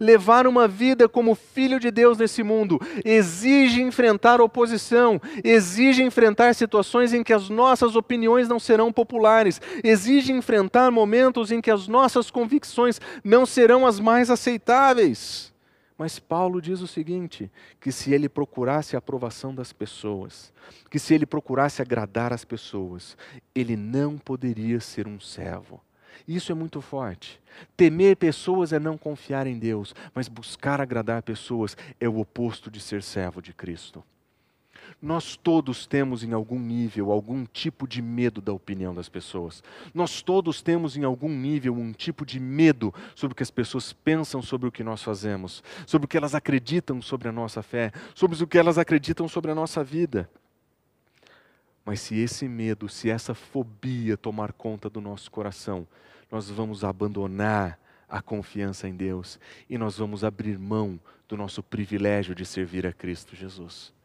Levar uma vida como filho de Deus nesse mundo exige enfrentar oposição, exige enfrentar situações em que as nossas opiniões não serão populares, exige enfrentar momentos em que as nossas convicções não serão as mais aceitáveis. Mas Paulo diz o seguinte, que se ele procurasse a aprovação das pessoas, que se ele procurasse agradar as pessoas, ele não poderia ser um servo. Isso é muito forte. Temer pessoas é não confiar em Deus, mas buscar agradar pessoas é o oposto de ser servo de Cristo. Nós todos temos em algum nível, algum tipo de medo da opinião das pessoas. Nós todos temos em algum nível um tipo de medo sobre o que as pessoas pensam sobre o que nós fazemos, sobre o que elas acreditam sobre a nossa fé, sobre o que elas acreditam sobre a nossa vida. Mas se esse medo, se essa fobia tomar conta do nosso coração, nós vamos abandonar a confiança em Deus e nós vamos abrir mão do nosso privilégio de servir a Cristo Jesus.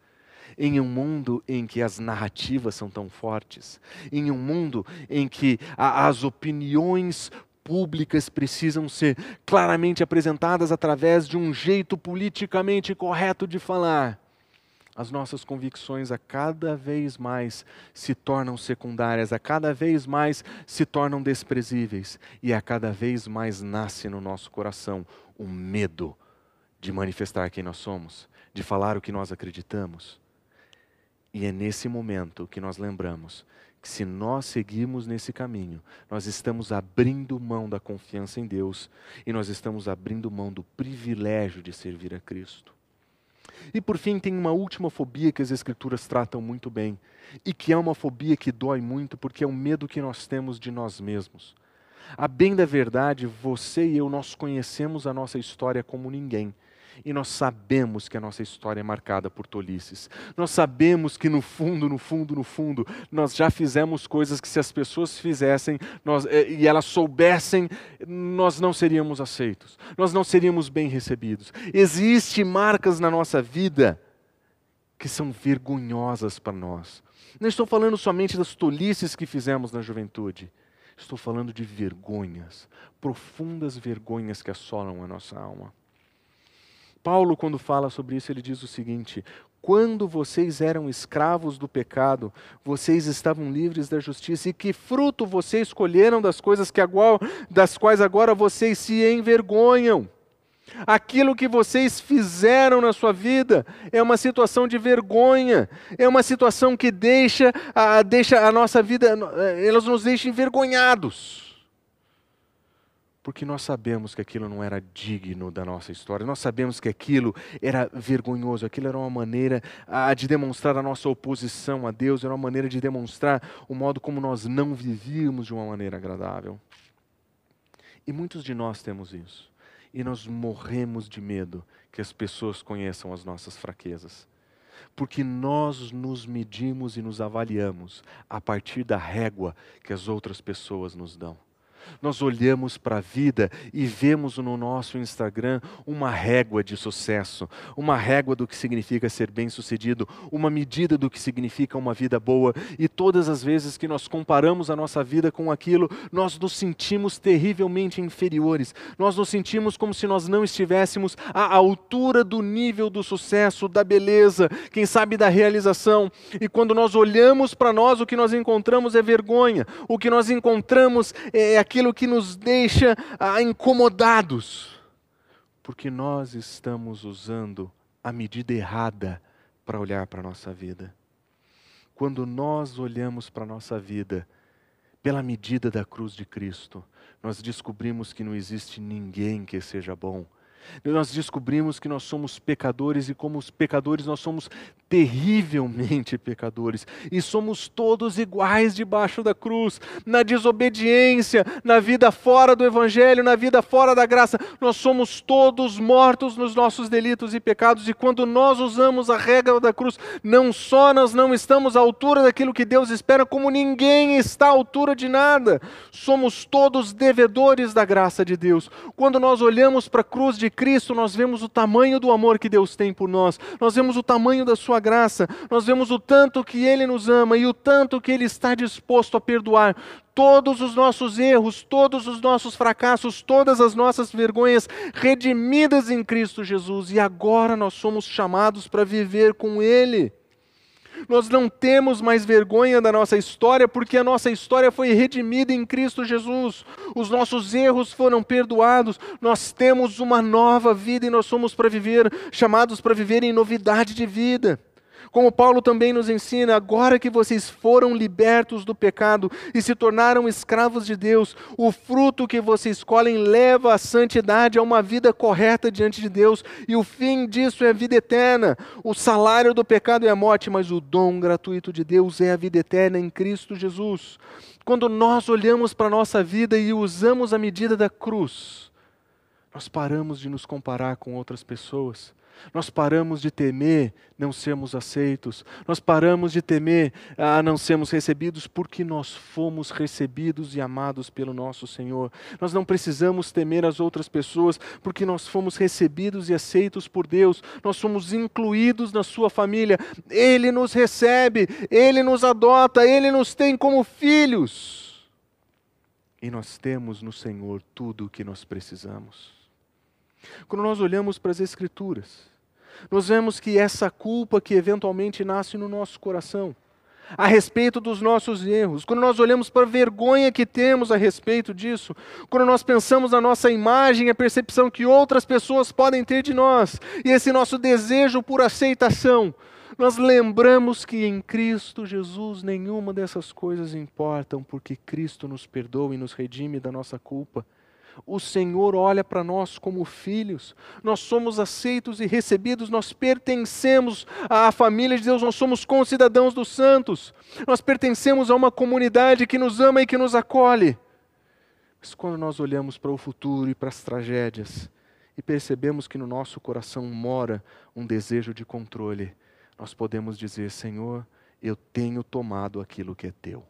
Em um mundo em que as narrativas são tão fortes, em um mundo em que a, as opiniões públicas precisam ser claramente apresentadas através de um jeito politicamente correto de falar, as nossas convicções a cada vez mais se tornam secundárias, a cada vez mais se tornam desprezíveis e a cada vez mais nasce no nosso coração o medo de manifestar quem nós somos, de falar o que nós acreditamos. E é nesse momento que nós lembramos que se nós seguirmos nesse caminho, nós estamos abrindo mão da confiança em Deus e nós estamos abrindo mão do privilégio de servir a Cristo. E por fim tem uma última fobia que as Escrituras tratam muito bem e que é uma fobia que dói muito porque é o medo que nós temos de nós mesmos. A bem da verdade, você e eu, nós conhecemos a nossa história como ninguém. E nós sabemos que a nossa história é marcada por tolices. Nós sabemos que no fundo, no fundo, no fundo, nós já fizemos coisas que se as pessoas fizessem nós, e elas soubessem, nós não seríamos aceitos. Nós não seríamos bem recebidos. Existem marcas na nossa vida que são vergonhosas para nós. Não estou falando somente das tolices que fizemos na juventude. Estou falando de vergonhas, profundas vergonhas que assolam a nossa alma. Paulo, quando fala sobre isso, ele diz o seguinte, quando vocês eram escravos do pecado, vocês estavam livres da justiça, e que fruto vocês colheram das coisas que agora, das quais agora vocês se envergonham. Aquilo que vocês fizeram na sua vida é uma situação de vergonha, é uma situação que deixa a, deixa a nossa vida, elas nos deixam envergonhados. Porque nós sabemos que aquilo não era digno da nossa história. Nós sabemos que aquilo era vergonhoso. Aquilo era uma maneira ah, de demonstrar a nossa oposição a Deus. Era uma maneira de demonstrar o modo como nós não vivíamos de uma maneira agradável. E muitos de nós temos isso. E nós morremos de medo que as pessoas conheçam as nossas fraquezas. Porque nós nos medimos e nos avaliamos a partir da régua que as outras pessoas nos dão. Nós olhamos para a vida e vemos no nosso Instagram uma régua de sucesso, uma régua do que significa ser bem-sucedido, uma medida do que significa uma vida boa. E todas as vezes que nós comparamos a nossa vida com aquilo, nós nos sentimos terrivelmente inferiores. Nós nos sentimos como se nós não estivéssemos à altura do nível do sucesso, da beleza, quem sabe da realização. E quando nós olhamos para nós, o que nós encontramos é vergonha. O que nós encontramos é aquilo aquilo que nos deixa ah, incomodados, porque nós estamos usando a medida errada para olhar para a nossa vida. Quando nós olhamos para a nossa vida pela medida da cruz de Cristo, nós descobrimos que não existe ninguém que seja bom. Nós descobrimos que nós somos pecadores e como os pecadores nós somos terrivelmente pecadores. E somos todos iguais debaixo da cruz, na desobediência, na vida fora do Evangelho, na vida fora da graça. Nós somos todos mortos nos nossos delitos e pecados e quando nós usamos a regra da cruz, não só nós não estamos à altura daquilo que Deus espera, como ninguém está à altura de nada. Somos todos devedores da graça de Deus. Quando nós olhamos para a cruz de Cristo, nós vemos o tamanho do amor que Deus tem por nós, nós vemos o tamanho da sua graça, nós vemos o tanto que Ele nos ama e o tanto que Ele está disposto a perdoar todos os nossos erros, todos os nossos fracassos, todas as nossas vergonhas redimidas em Cristo Jesus. E agora nós somos chamados para viver com Ele. Nós não temos mais vergonha da nossa história, porque a nossa história foi redimida em Cristo Jesus. Os nossos erros foram perdoados. Nós temos uma nova vida e nós somos para viver, chamados para viver em novidade de vida. Como Paulo também nos ensina, agora que vocês foram libertos do pecado e se tornaram escravos de Deus, o fruto que vocês colhem leva à santidade, a uma vida correta diante de Deus, e o fim disso é a vida eterna. O salário do pecado é a morte, mas o dom gratuito de Deus é a vida eterna em Cristo Jesus. Quando nós olhamos para a nossa vida e usamos a medida da cruz, nós paramos de nos comparar com outras pessoas. Nós paramos de temer não sermos aceitos, nós paramos de temer ah, não sermos recebidos, porque nós fomos recebidos e amados pelo nosso Senhor. Nós não precisamos temer as outras pessoas, porque nós fomos recebidos e aceitos por Deus, nós somos incluídos na sua família. Ele nos recebe, Ele nos adota, Ele nos tem como filhos. E nós temos no Senhor tudo o que nós precisamos. Quando nós olhamos para as Escrituras, nós vemos que essa culpa que eventualmente nasce no nosso coração, a respeito dos nossos erros, quando nós olhamos para a vergonha que temos a respeito disso, quando nós pensamos na nossa imagem, a percepção que outras pessoas podem ter de nós, e esse nosso desejo por aceitação, nós lembramos que em Cristo Jesus nenhuma dessas coisas importam, porque Cristo nos perdoa e nos redime da nossa culpa. O Senhor olha para nós como filhos, nós somos aceitos e recebidos, nós pertencemos à família de Deus, nós somos concidadãos dos santos, nós pertencemos a uma comunidade que nos ama e que nos acolhe. Mas quando nós olhamos para o futuro e para as tragédias e percebemos que no nosso coração mora um desejo de controle, nós podemos dizer: Senhor, eu tenho tomado aquilo que é teu,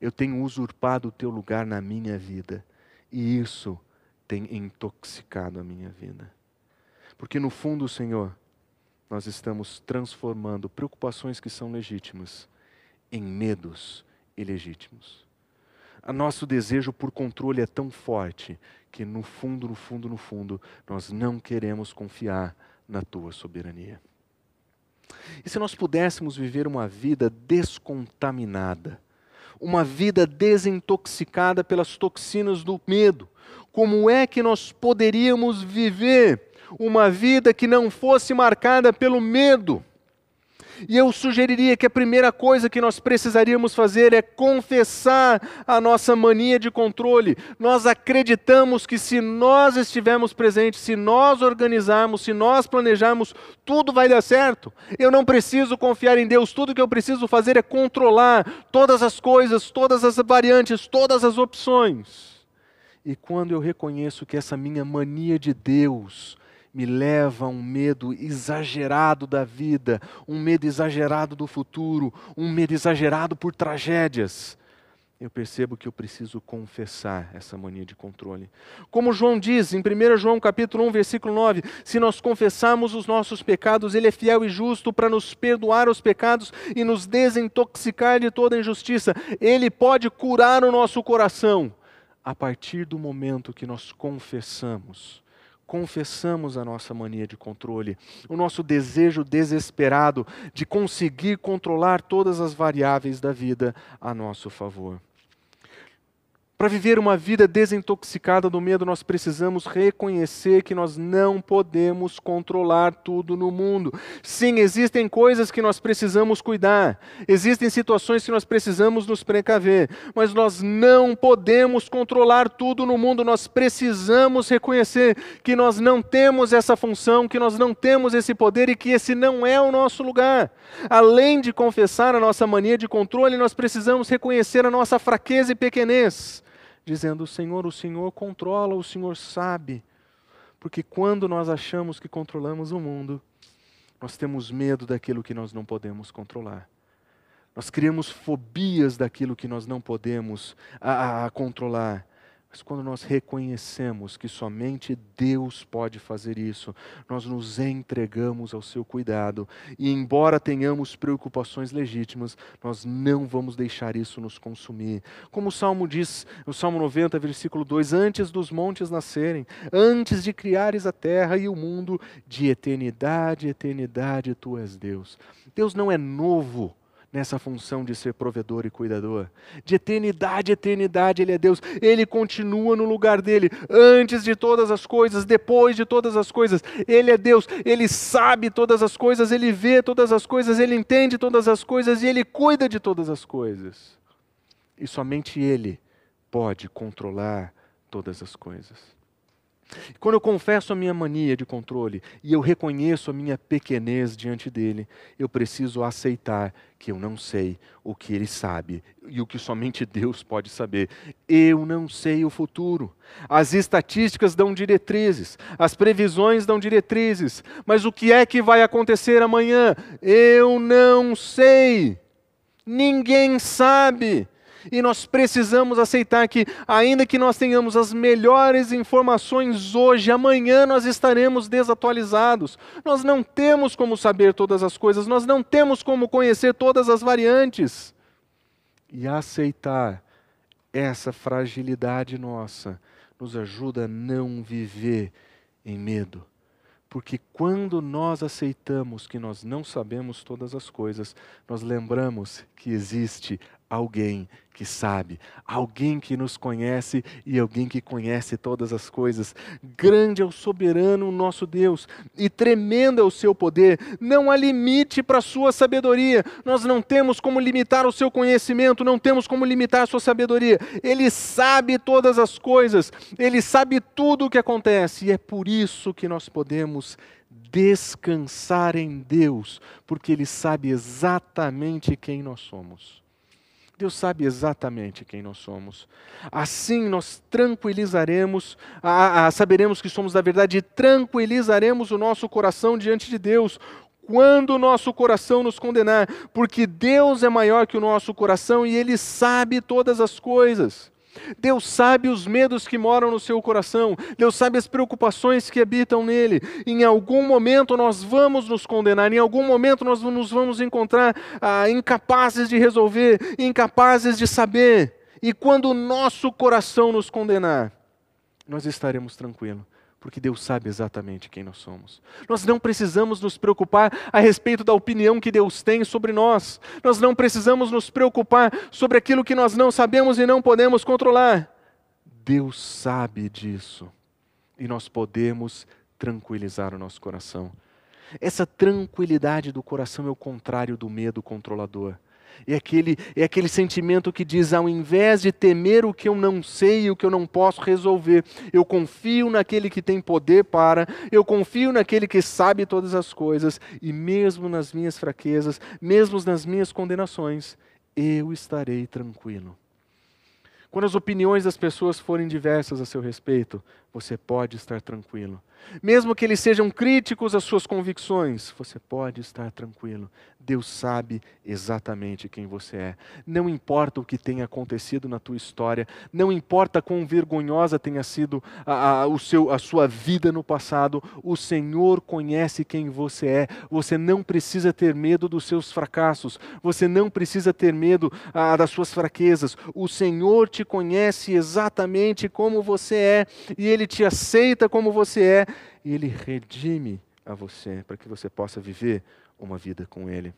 eu tenho usurpado o teu lugar na minha vida. E isso tem intoxicado a minha vida. Porque no fundo, Senhor, nós estamos transformando preocupações que são legítimas em medos ilegítimos. O nosso desejo por controle é tão forte que no fundo, no fundo, no fundo, nós não queremos confiar na Tua soberania. E se nós pudéssemos viver uma vida descontaminada, uma vida desintoxicada pelas toxinas do medo, como é que nós poderíamos viver uma vida que não fosse marcada pelo medo? E eu sugeriria que a primeira coisa que nós precisaríamos fazer é confessar a nossa mania de controle. Nós acreditamos que se nós estivermos presentes, se nós organizarmos, se nós planejarmos, tudo vai dar certo. Eu não preciso confiar em Deus, tudo que eu preciso fazer é controlar todas as coisas, todas as variantes, todas as opções. E quando eu reconheço que essa minha mania de Deus me leva a um medo exagerado da vida, um medo exagerado do futuro, um medo exagerado por tragédias, eu percebo que eu preciso confessar essa mania de controle. Como João diz em primeiro João capítulo um, versículo nove, se nós confessarmos os nossos pecados, Ele é fiel e justo para nos perdoar os pecados e nos desintoxicar de toda injustiça. Ele pode curar o nosso coração a partir do momento que nós confessamos. Confessamos a nossa mania de controle, o nosso desejo desesperado de conseguir controlar todas as variáveis da vida a nosso favor. Para viver uma vida desintoxicada do medo, nós precisamos reconhecer que nós não podemos controlar tudo no mundo. Sim, existem coisas que nós precisamos cuidar, existem situações que nós precisamos nos precaver, mas nós não podemos controlar tudo no mundo. Nós precisamos reconhecer que nós não temos essa função, que nós não temos esse poder e que esse não é o nosso lugar. Além de confessar a nossa mania de controle, nós precisamos reconhecer a nossa fraqueza e pequenez, dizendo: Senhor, o Senhor controla, o Senhor sabe. Porque quando nós achamos que controlamos o mundo, nós temos medo daquilo que nós não podemos controlar. Nós criamos fobias daquilo que nós não podemos a, a, a controlar. Mas quando nós reconhecemos que somente Deus pode fazer isso, nós nos entregamos ao seu cuidado. E embora tenhamos preocupações legítimas, nós não vamos deixar isso nos consumir. Como o Salmo diz, o Salmo noventa, versículo dois, antes dos montes nascerem, antes de criares a terra e o mundo, de eternidade, eternidade, tu és Deus. Deus não é novo nessa função de ser provedor e cuidador. De eternidade, eternidade, Ele é Deus. Ele continua no lugar dEle, antes de todas as coisas, depois de todas as coisas. Ele é Deus, Ele sabe todas as coisas, Ele vê todas as coisas, Ele entende todas as coisas e Ele cuida de todas as coisas. E somente Ele pode controlar todas as coisas. Quando eu confesso a minha mania de controle e eu reconheço a minha pequenez diante dele, eu preciso aceitar que eu não sei o que ele sabe e o que somente Deus pode saber. Eu não sei o futuro. As estatísticas dão diretrizes, as previsões dão diretrizes, mas o que é que vai acontecer amanhã? Eu não sei. Ninguém sabe. E nós precisamos aceitar que, ainda que nós tenhamos as melhores informações hoje, amanhã nós estaremos desatualizados. Nós não temos como saber todas as coisas, nós não temos como conhecer todas as variantes. E aceitar essa fragilidade nossa nos ajuda a não viver em medo. Porque quando nós aceitamos que nós não sabemos todas as coisas, nós lembramos que existe alguém que sabe, alguém que nos conhece e alguém que conhece todas as coisas. Grande é o soberano nosso Deus e tremendo é o seu poder. Não há limite para a sua sabedoria. Nós não temos como limitar o seu conhecimento, não temos como limitar a sua sabedoria. Ele sabe todas as coisas, Ele sabe tudo o que acontece. E é por isso que nós podemos descansar em Deus, porque Ele sabe exatamente quem nós somos. Deus sabe exatamente quem nós somos. Assim nós tranquilizaremos, a, a, saberemos que somos da verdade e tranquilizaremos o nosso coração diante de Deus, quando o nosso coração nos condenar, porque Deus é maior que o nosso coração e Ele sabe todas as coisas. Deus sabe os medos que moram no seu coração, Deus sabe as preocupações que habitam nele. Em algum momento nós vamos nos condenar, em algum momento nós nos vamos encontrar ah, incapazes de resolver, incapazes de saber. E quando o nosso coração nos condenar, nós estaremos tranquilos. Porque Deus sabe exatamente quem nós somos. Nós não precisamos nos preocupar a respeito da opinião que Deus tem sobre nós. Nós não precisamos nos preocupar sobre aquilo que nós não sabemos e não podemos controlar. Deus sabe disso. E nós podemos tranquilizar o nosso coração. Essa tranquilidade do coração é o contrário do medo controlador. É aquele, é aquele sentimento que diz, ao invés de temer o que eu não sei e o que eu não posso resolver, eu confio naquele que tem poder para, eu confio naquele que sabe todas as coisas, e mesmo nas minhas fraquezas, mesmo nas minhas condenações, eu estarei tranquilo. Quando as opiniões das pessoas forem diversas a seu respeito, você pode estar tranquilo. Mesmo que eles sejam críticos às suas convicções, você pode estar tranquilo. Deus sabe exatamente quem você é. Não importa o que tenha acontecido na tua história, não importa quão vergonhosa tenha sido a, a, o seu, a sua vida no passado, o Senhor conhece quem você é. Você não precisa ter medo dos seus fracassos, você não precisa ter medo a, das suas fraquezas. O Senhor te conhece exatamente como você é e Ele te aceita como você é e Ele redime a você para que você possa viver uma vida com Ele.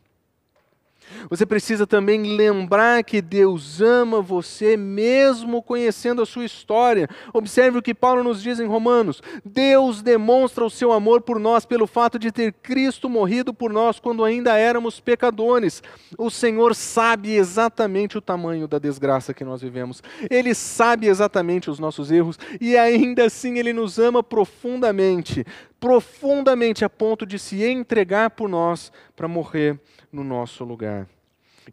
Você precisa também lembrar que Deus ama você mesmo conhecendo a sua história. Observe o que Paulo nos diz em Romanos. Deus demonstra o seu amor por nós pelo fato de ter Cristo morrido por nós quando ainda éramos pecadores. O Senhor sabe exatamente o tamanho da desgraça que nós vivemos. Ele sabe exatamente os nossos erros e ainda assim Ele nos ama profundamente. Profundamente a ponto de se entregar por nós para morrer no nosso lugar.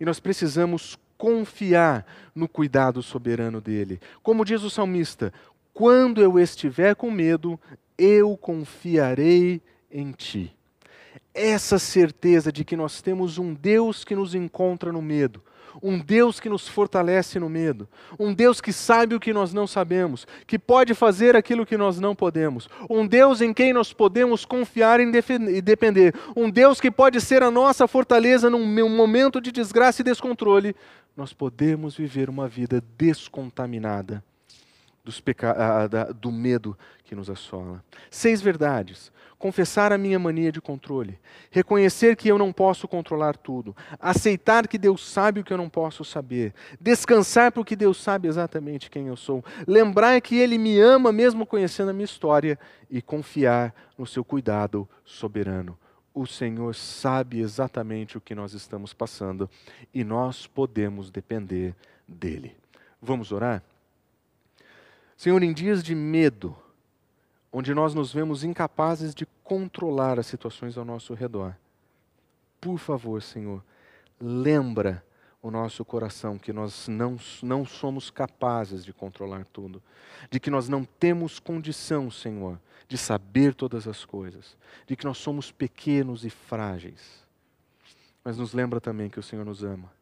E nós precisamos confiar no cuidado soberano dele. Como diz o salmista, quando eu estiver com medo, eu confiarei em ti. Essa certeza de que nós temos um Deus que nos encontra no medo, um Deus que nos fortalece no medo, um Deus que sabe o que nós não sabemos, que pode fazer aquilo que nós não podemos, um Deus em quem nós podemos confiar e depender, um Deus que pode ser a nossa fortaleza num momento de desgraça e descontrole, nós podemos viver uma vida descontaminada dos peca... do medo que nos assola. Seis verdades. Confessar a minha mania de controle. Reconhecer que eu não posso controlar tudo. Aceitar que Deus sabe o que eu não posso saber. Descansar porque Deus sabe exatamente quem eu sou. Lembrar que Ele me ama mesmo conhecendo a minha história. E confiar no seu cuidado soberano. O Senhor sabe exatamente o que nós estamos passando. E nós podemos depender dEle. Vamos orar? Senhor, em dias de medo, onde nós nos vemos incapazes de controlar as situações ao nosso redor, por favor, Senhor, lembra o nosso coração que nós não, não somos capazes de controlar tudo, de que nós não temos condição, Senhor, de saber todas as coisas, de que nós somos pequenos e frágeis. Mas nos lembra também que o Senhor nos ama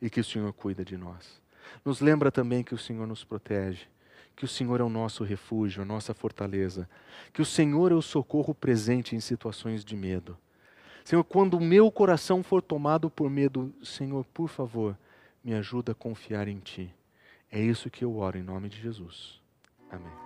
e que o Senhor cuida de nós. Nos lembra também que o Senhor nos protege, que o Senhor é o nosso refúgio, a nossa fortaleza, que o Senhor é o socorro presente em situações de medo. Senhor, quando o meu coração for tomado por medo, Senhor, por favor, me ajuda a confiar em Ti. É isso que eu oro em nome de Jesus. Amém.